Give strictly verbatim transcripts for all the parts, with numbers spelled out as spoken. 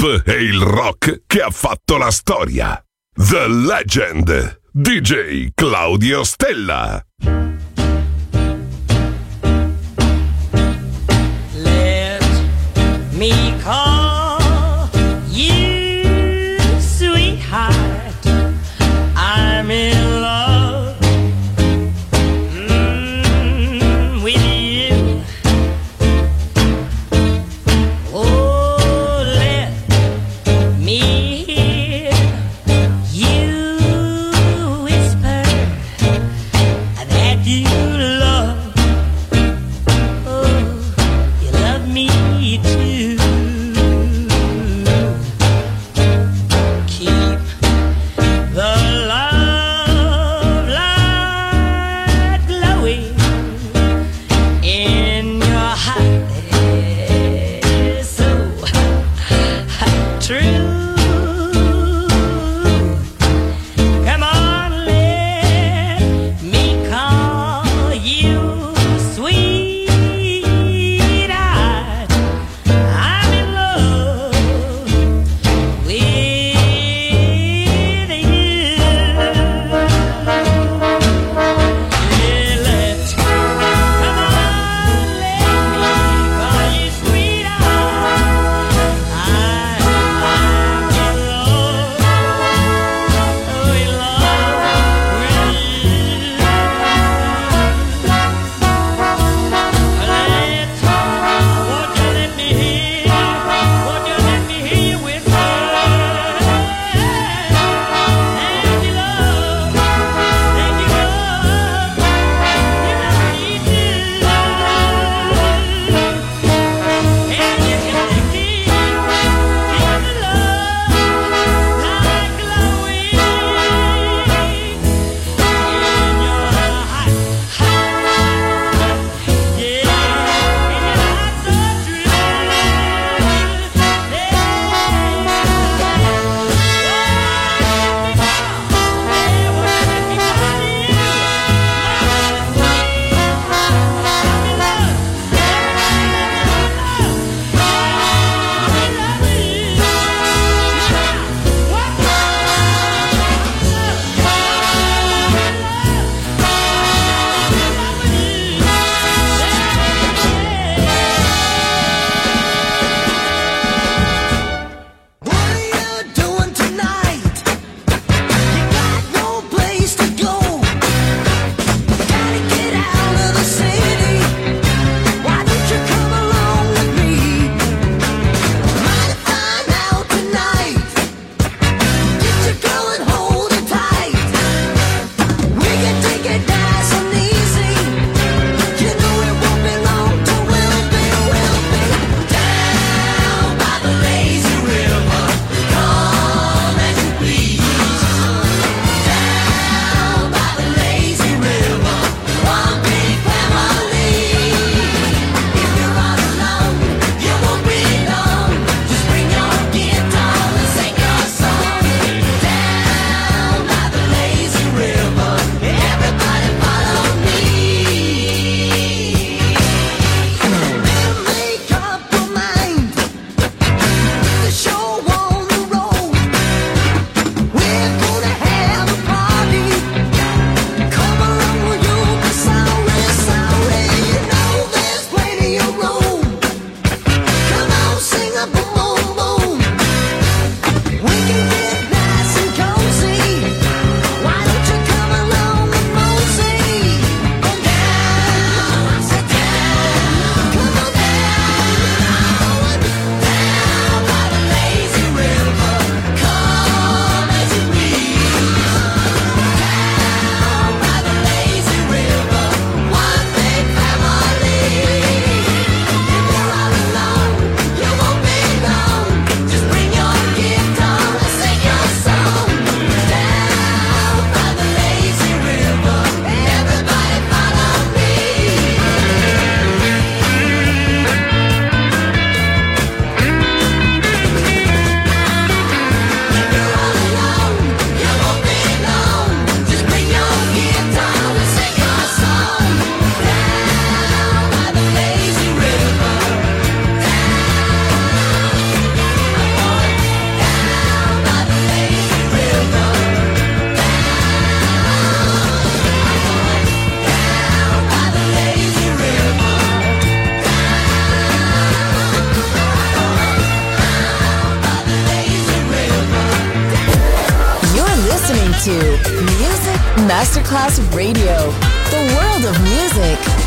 Pop e il rock che ha fatto la storia. The Legend, D J Claudio Stella. Let me call you sweetheart, I'm in love mm, with you. Oh, let me hear you whisper that you love, oh, you love me too. True, come on, let me call Masterclass Radio, the world of music.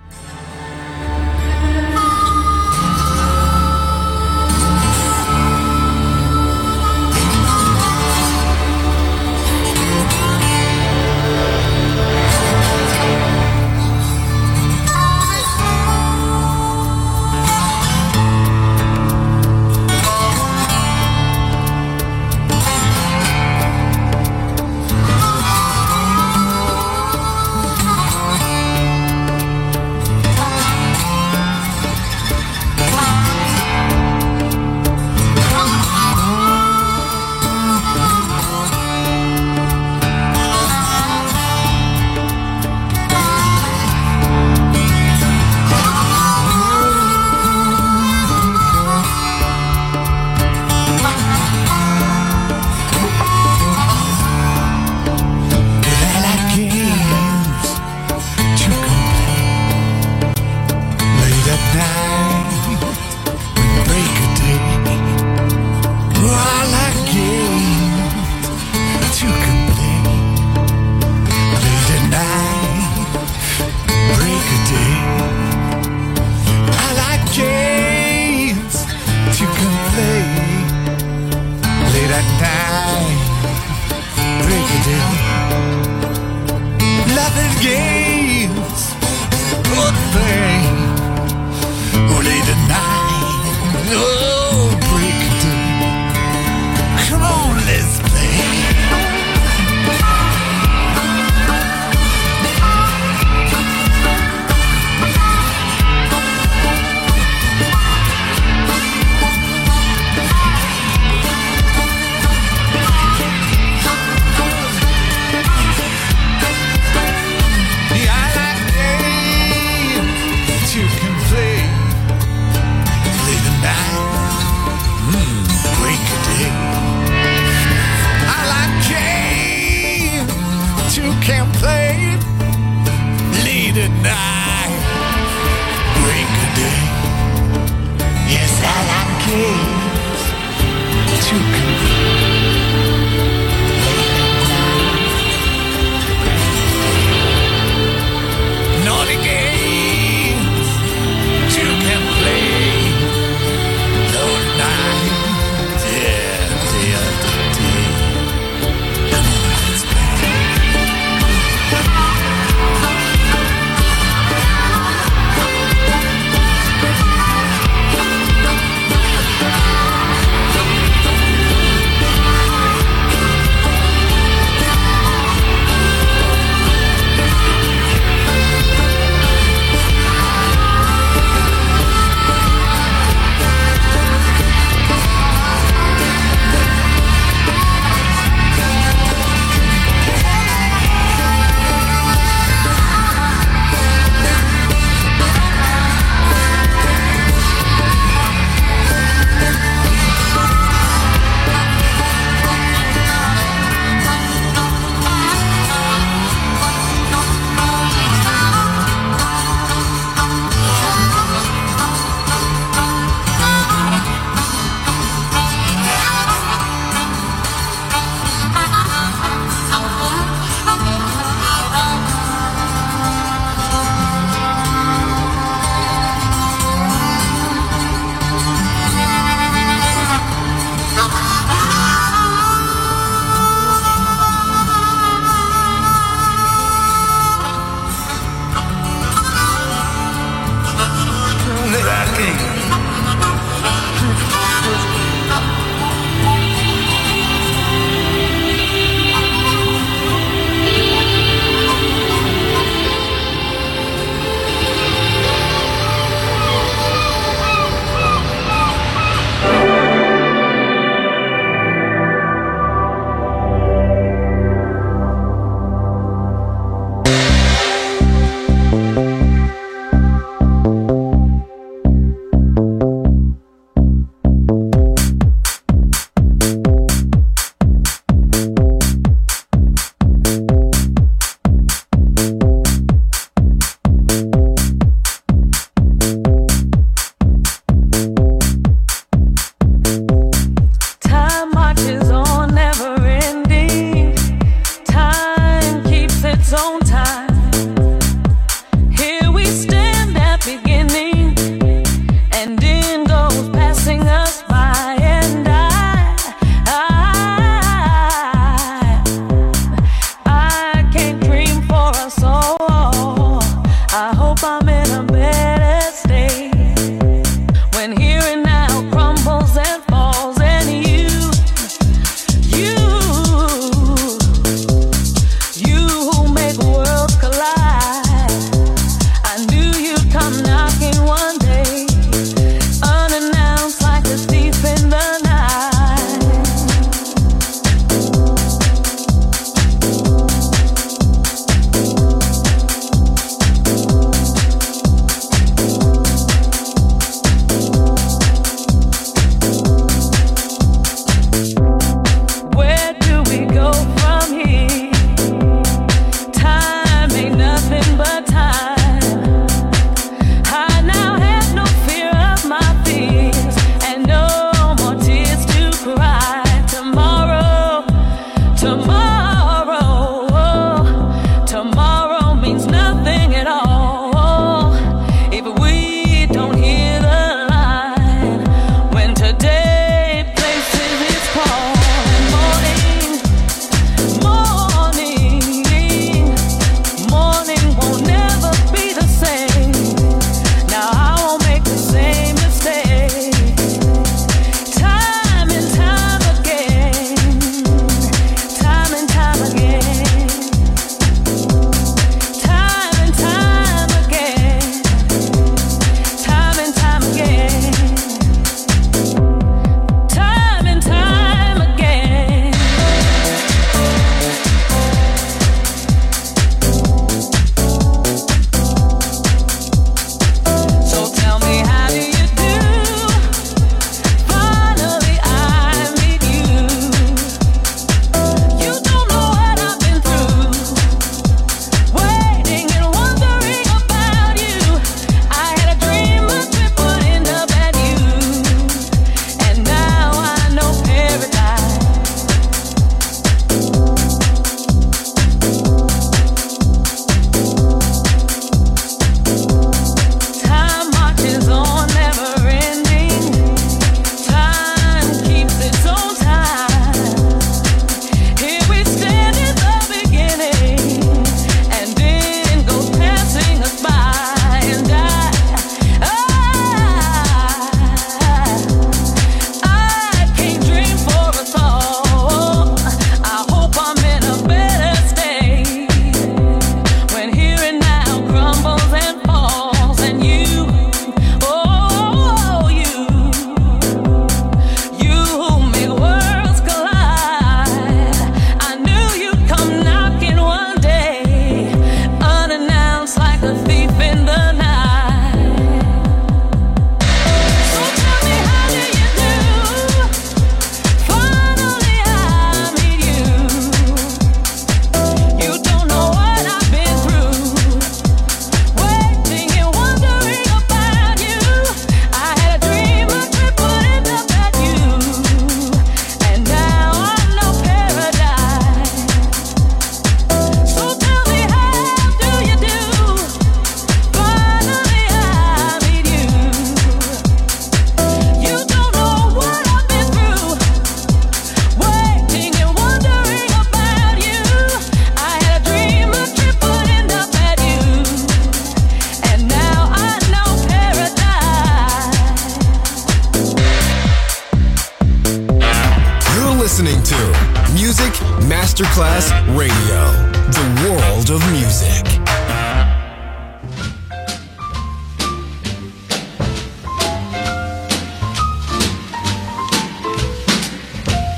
Radio, the world of music.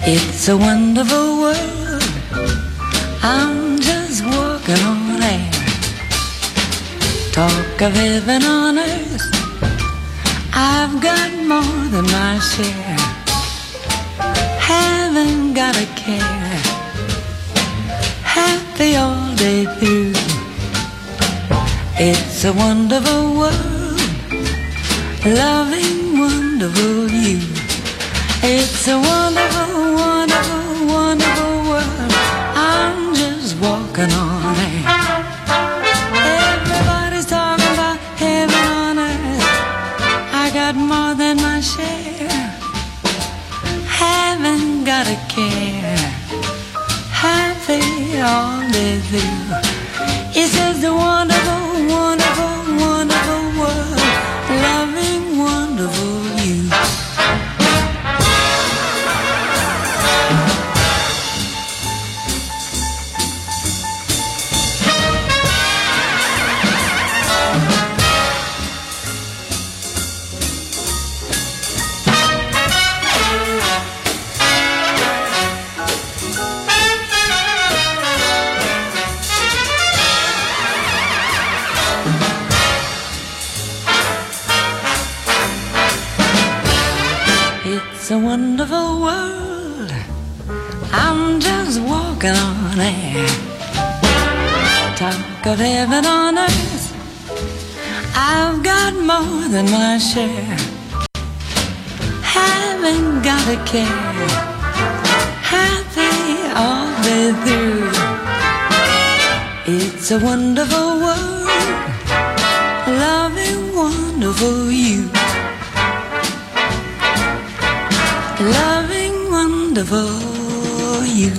It's a wonderful world. I'm just walking on air. Talk of heaven on earth. I've got more than my share. Haven't got a care. Happy all day through. It's a wonderful world. Loving, wonderful you. It's a wonderful, wonderful, wonderful world. I'm just walking on air. More than my share, haven't got a care, happy all day through. It's just a wonderful, wonderful, wonderful world, loving, wonderful you. It's a wonderful world, I'm just walking on air. Talk of heaven on earth, I've got more than my share. Haven't got a care, happy all day through. It's a wonderful world, loving, wonderful you. Loving, wonderful you.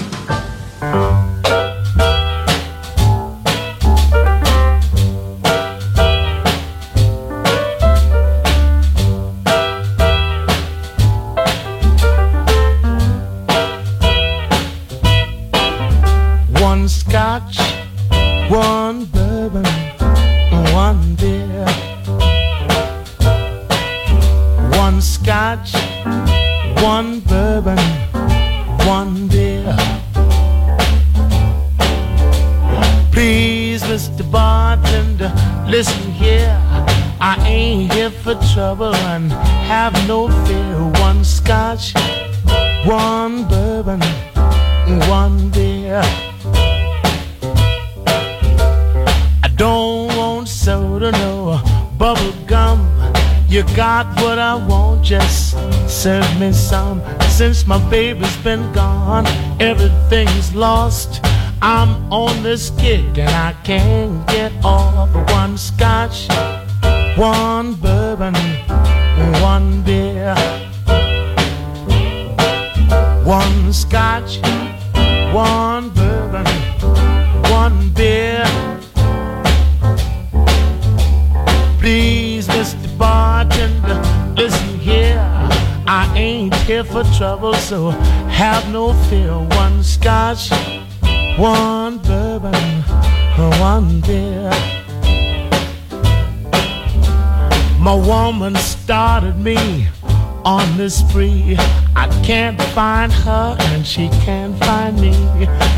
One scotch, one bourbon, one beer. One scotch, one bourbon, one beer. Please, Mister Bartender, listen here. I ain't here for trouble and have no fear. One scotch, one bourbon, one beer. I don't want soda, no bubble gum. You got what I want, just serve me some. Since my baby's been gone, everything's lost. I'm on this kick and I can't get off. One scotch, one bourbon, one beer. One scotch, one bourbon, one beer. Please, Mister Bartender, listen here. I ain't here for trouble, so have no fear. One scotch, one bourbon, one beer. My woman started me on this spree. I can't find her and she can't find me.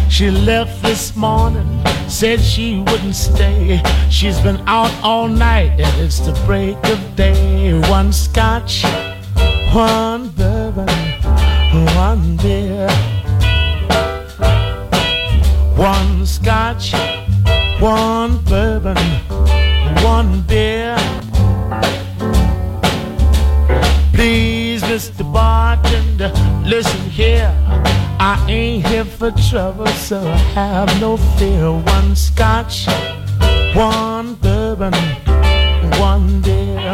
She left this morning, said she wouldn't stay. She's been out all night and it's the break of day. One scotch, one bourbon, one beer. One scotch, one bourbon, one beer. Please, Mister Bartender, listen here. I ain't here for trouble, so have no fear. One scotch, one bourbon, one beer.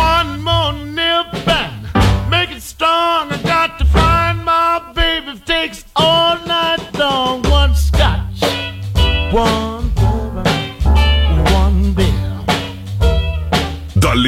One more nip and make it strong. I got to find my baby. It takes all night long. One scotch, one. Dalle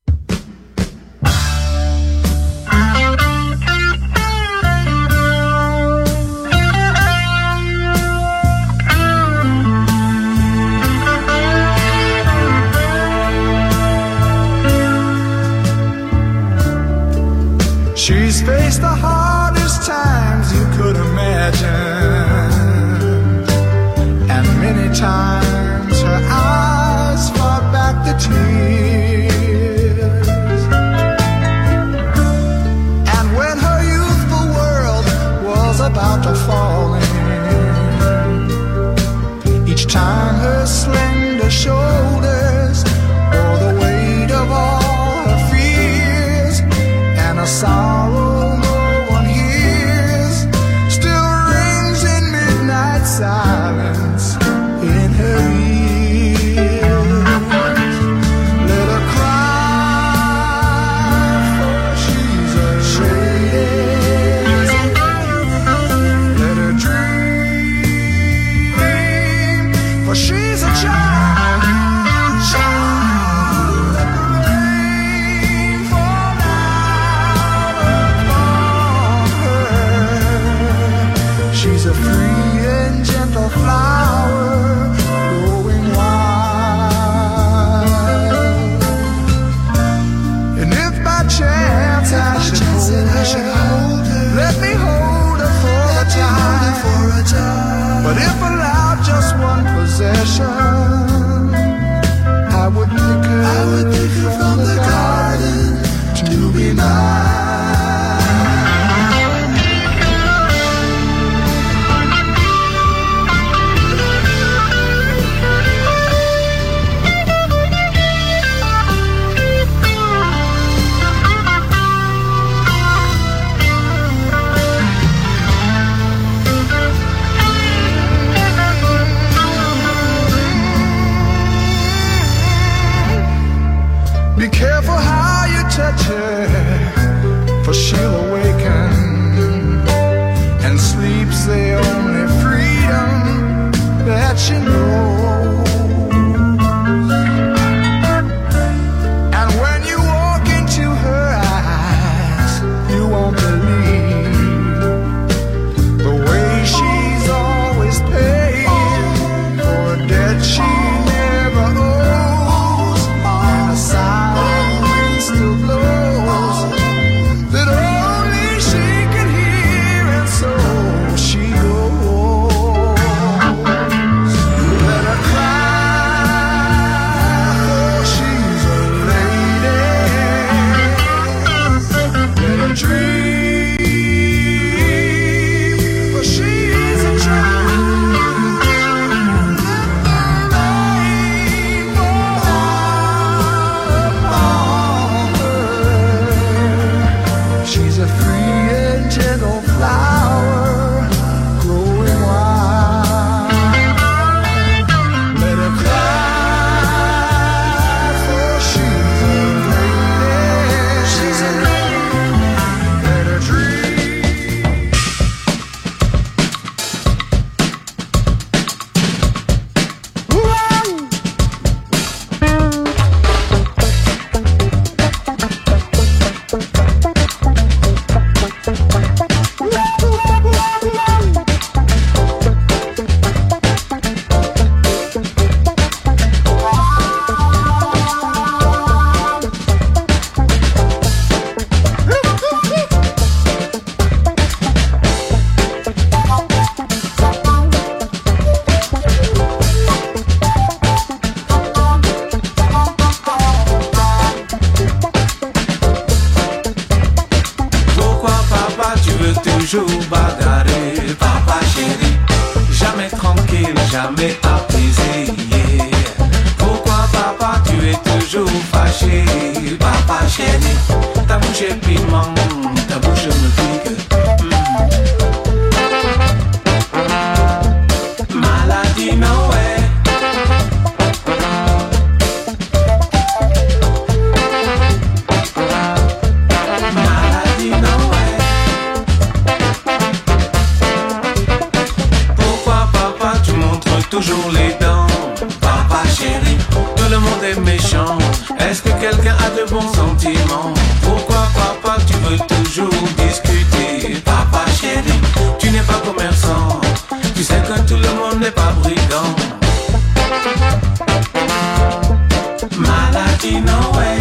She's faced the hardest times you could imagine, and many times her eyes fought back the tears. And when her youthful world was about to fall in, each time her slender shoulders bore the weight of all her fears, and a song Est-ce que quelqu'un a de bons sentiments? Pourquoi papa tu veux toujours discuter? Papa chéri, tu n'es pas commerçant. Tu sais que tout le monde n'est pas brigand. Maladie no way.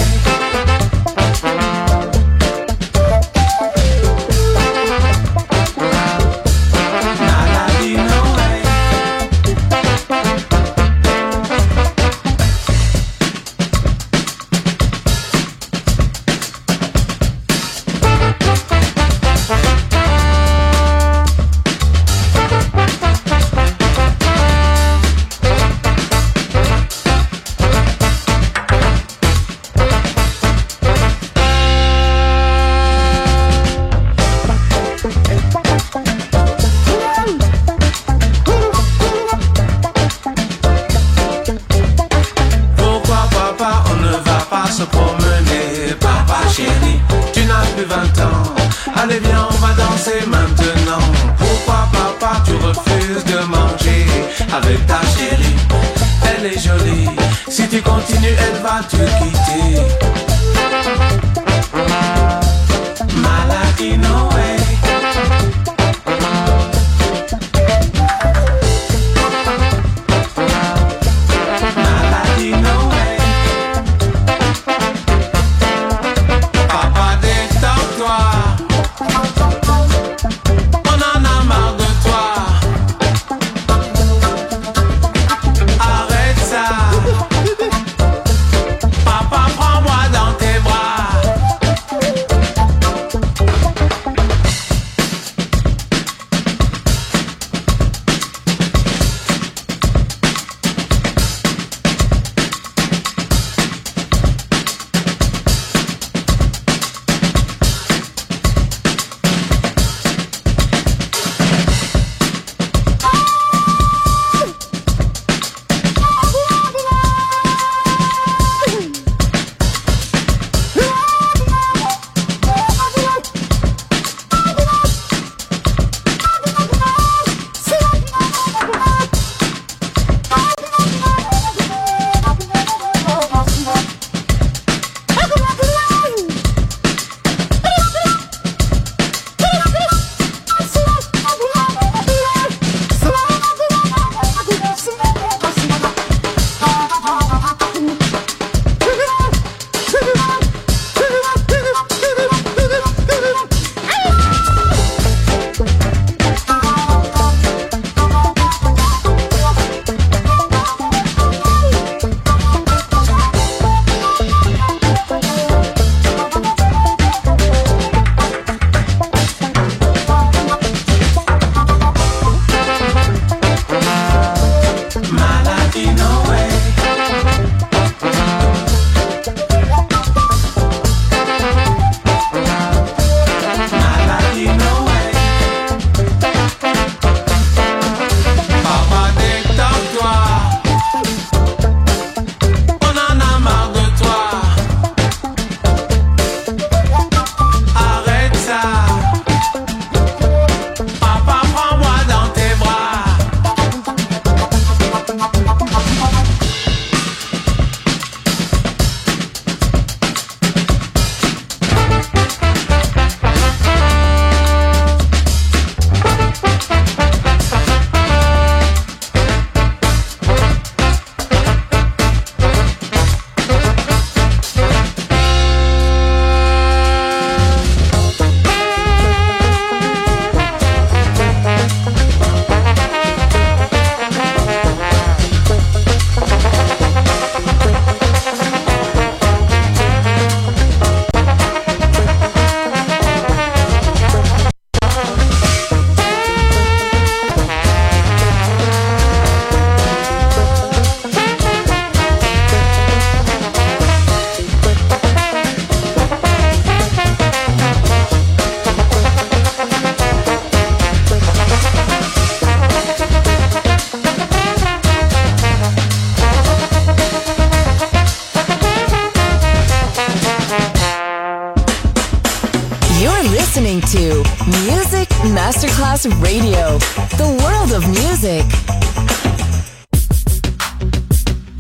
Radio, the world of music.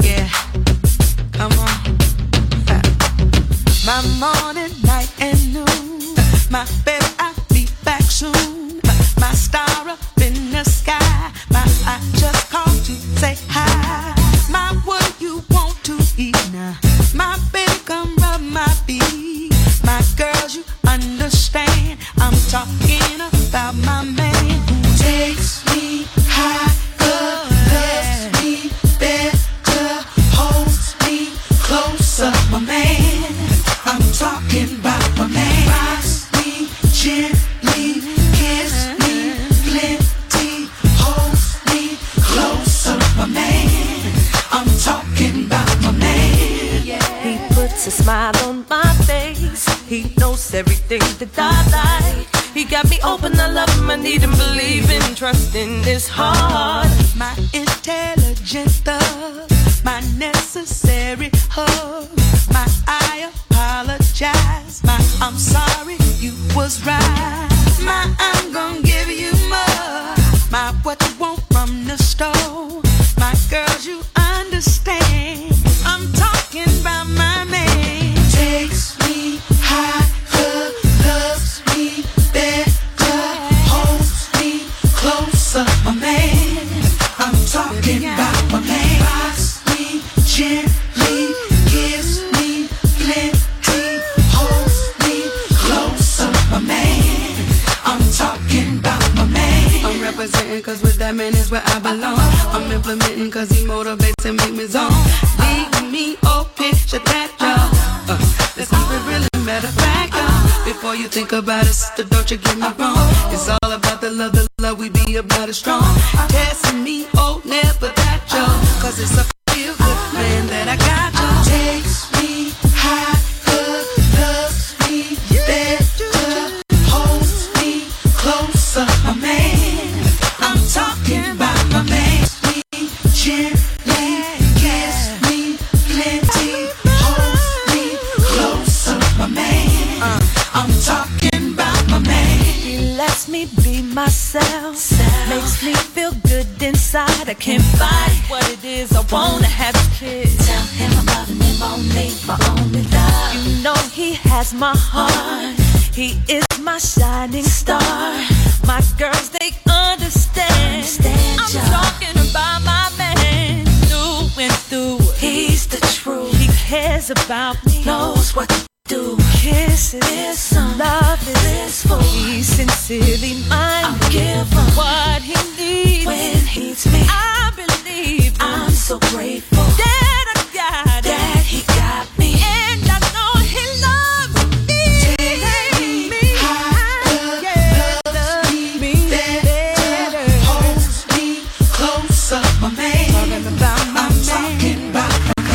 Yeah, come on. my morning, night, and noon. My baby, I'll be back soon. My star up in the sky. My I just called to say hi. My what you want to eat now. My baby, come rub my feet. My girls, you understand. I'm talking about my man who takes me high. A smile on my face. He knows everything that I like. He got me open, I love him, I need him, believe in, trust in this heart. My intelligent thug, my necessary hug. My I apologize, my I'm sorry, you was right. My I'm gonna give you more, my what you want from the store. My girls, you understand, I'm talking about my man. Takes me higher, loves me better, holds me closer, my man. I'm talking about my man. Rocks me gently, gives me plenty, holds me closer, my man. I'm talking about my man. I'm representing cause with that man is where I belong. I'm implementing cause he motivates and make me zone. Leave me, oh picture that y'all. Uh, let's keep it real, matter of fact, uh, before you think about it, sister, don't you get me wrong. It's all about the love, the love, we be about it strong. Testing me, oh, never that, yo, cause it's a feel good man that I got, yo. Takes me higher, loves me better, holds me closer, my man. I'm talking about my man. Me gently gives me plenty. I'm talking about my man. He lets me be myself. Self. Makes me feel good inside. I can't fight what it is. I wanna have a kid. Tell him I'm loving him only, my only love. You know he has my heart. He is my shining star. My girls, they understand. Understand I'm y'all. Talking about my man. Through and through. He's the truth. He cares about me. Knows what to do. Kisses, this love is blissful. He's sincerely mine. I'll give him what he needs when he needs me. I believe I'm him. So grateful that I got it. That he got me, and I know he loves me. Take me, me higher, yeah, loves me, me better, better, holds me closer, my man. Talking about my I'm man. Talking about my no.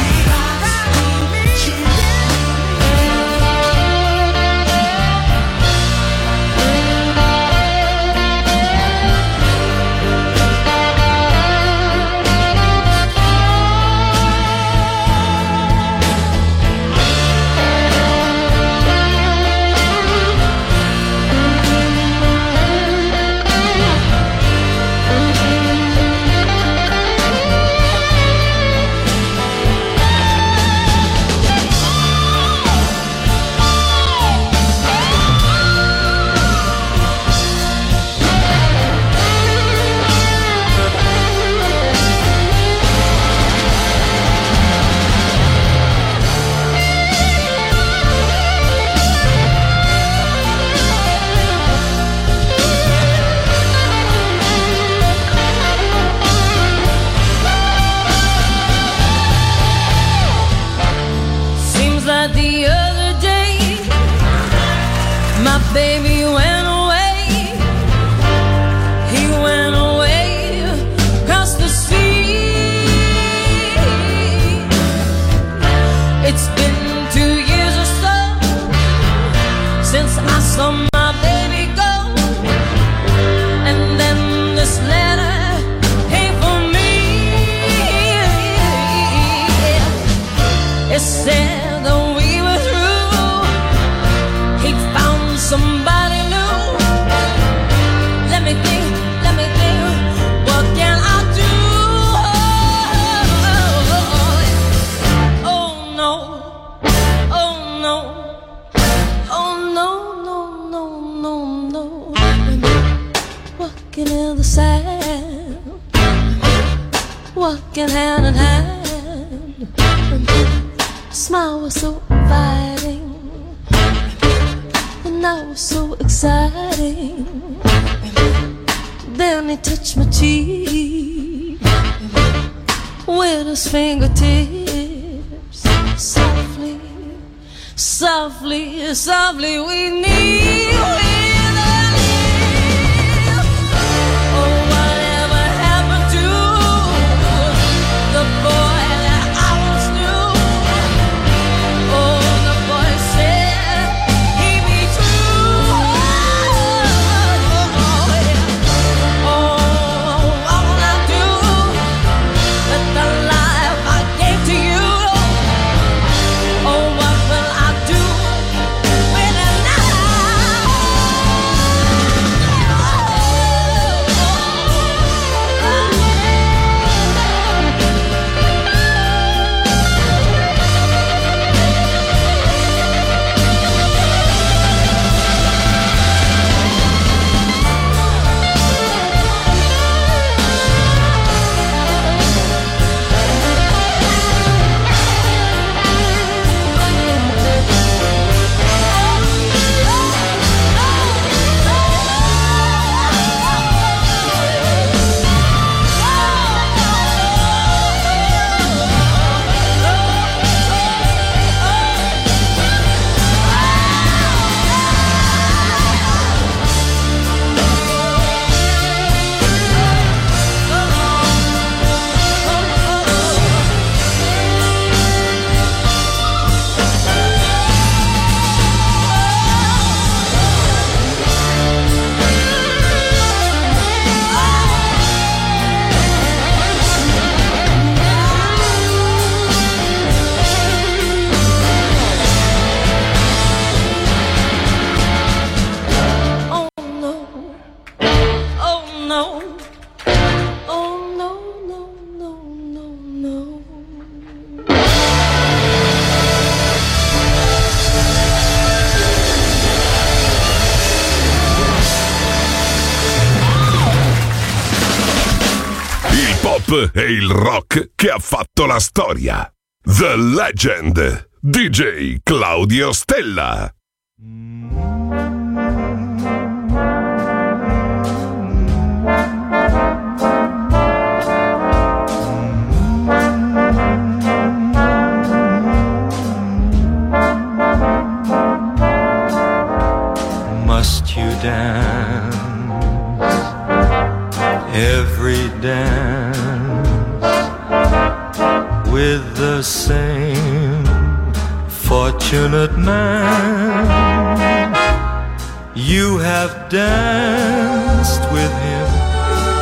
Oh no, no, no, no, no. When you're walking in the sand, walking hand in hand, when your smile was so inviting, and I was so exciting. Then he touched my cheek with his fingertips, softly, softly, softly. We need. È il rock che ha fatto la storia. The Legend, D J Claudio Stella. Must you dance every dance with the same fortunate man? You have danced with him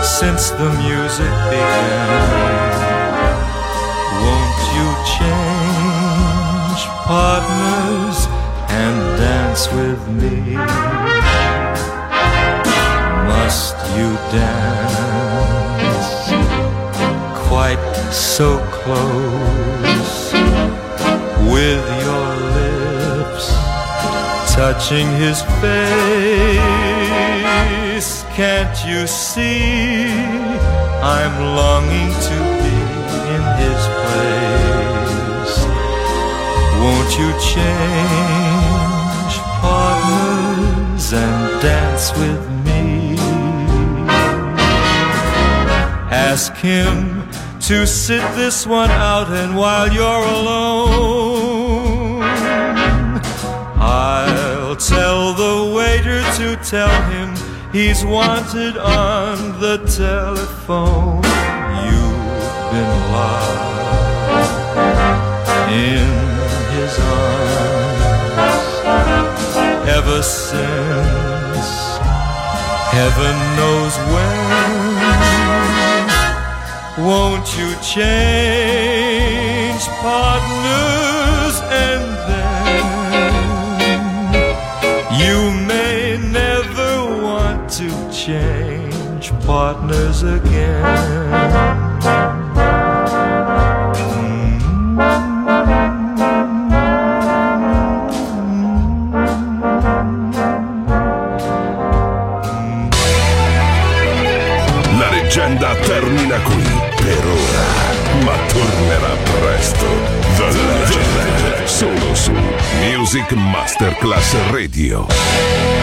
since the music began. Won't you change partners and dance with me? Must you dance quite so close, with your lips touching his face? Can't you see I'm longing to be in his place? Won't you change partners and dance with me? Ask him to sit this one out, and while you're alone, I'll tell the waiter to tell him he's wanted on the telephone. You've been locked in his arms ever since heaven knows when. Won't you change partners, and then you may never want to change partners again. Mm-hmm. Music Masterclass Radio.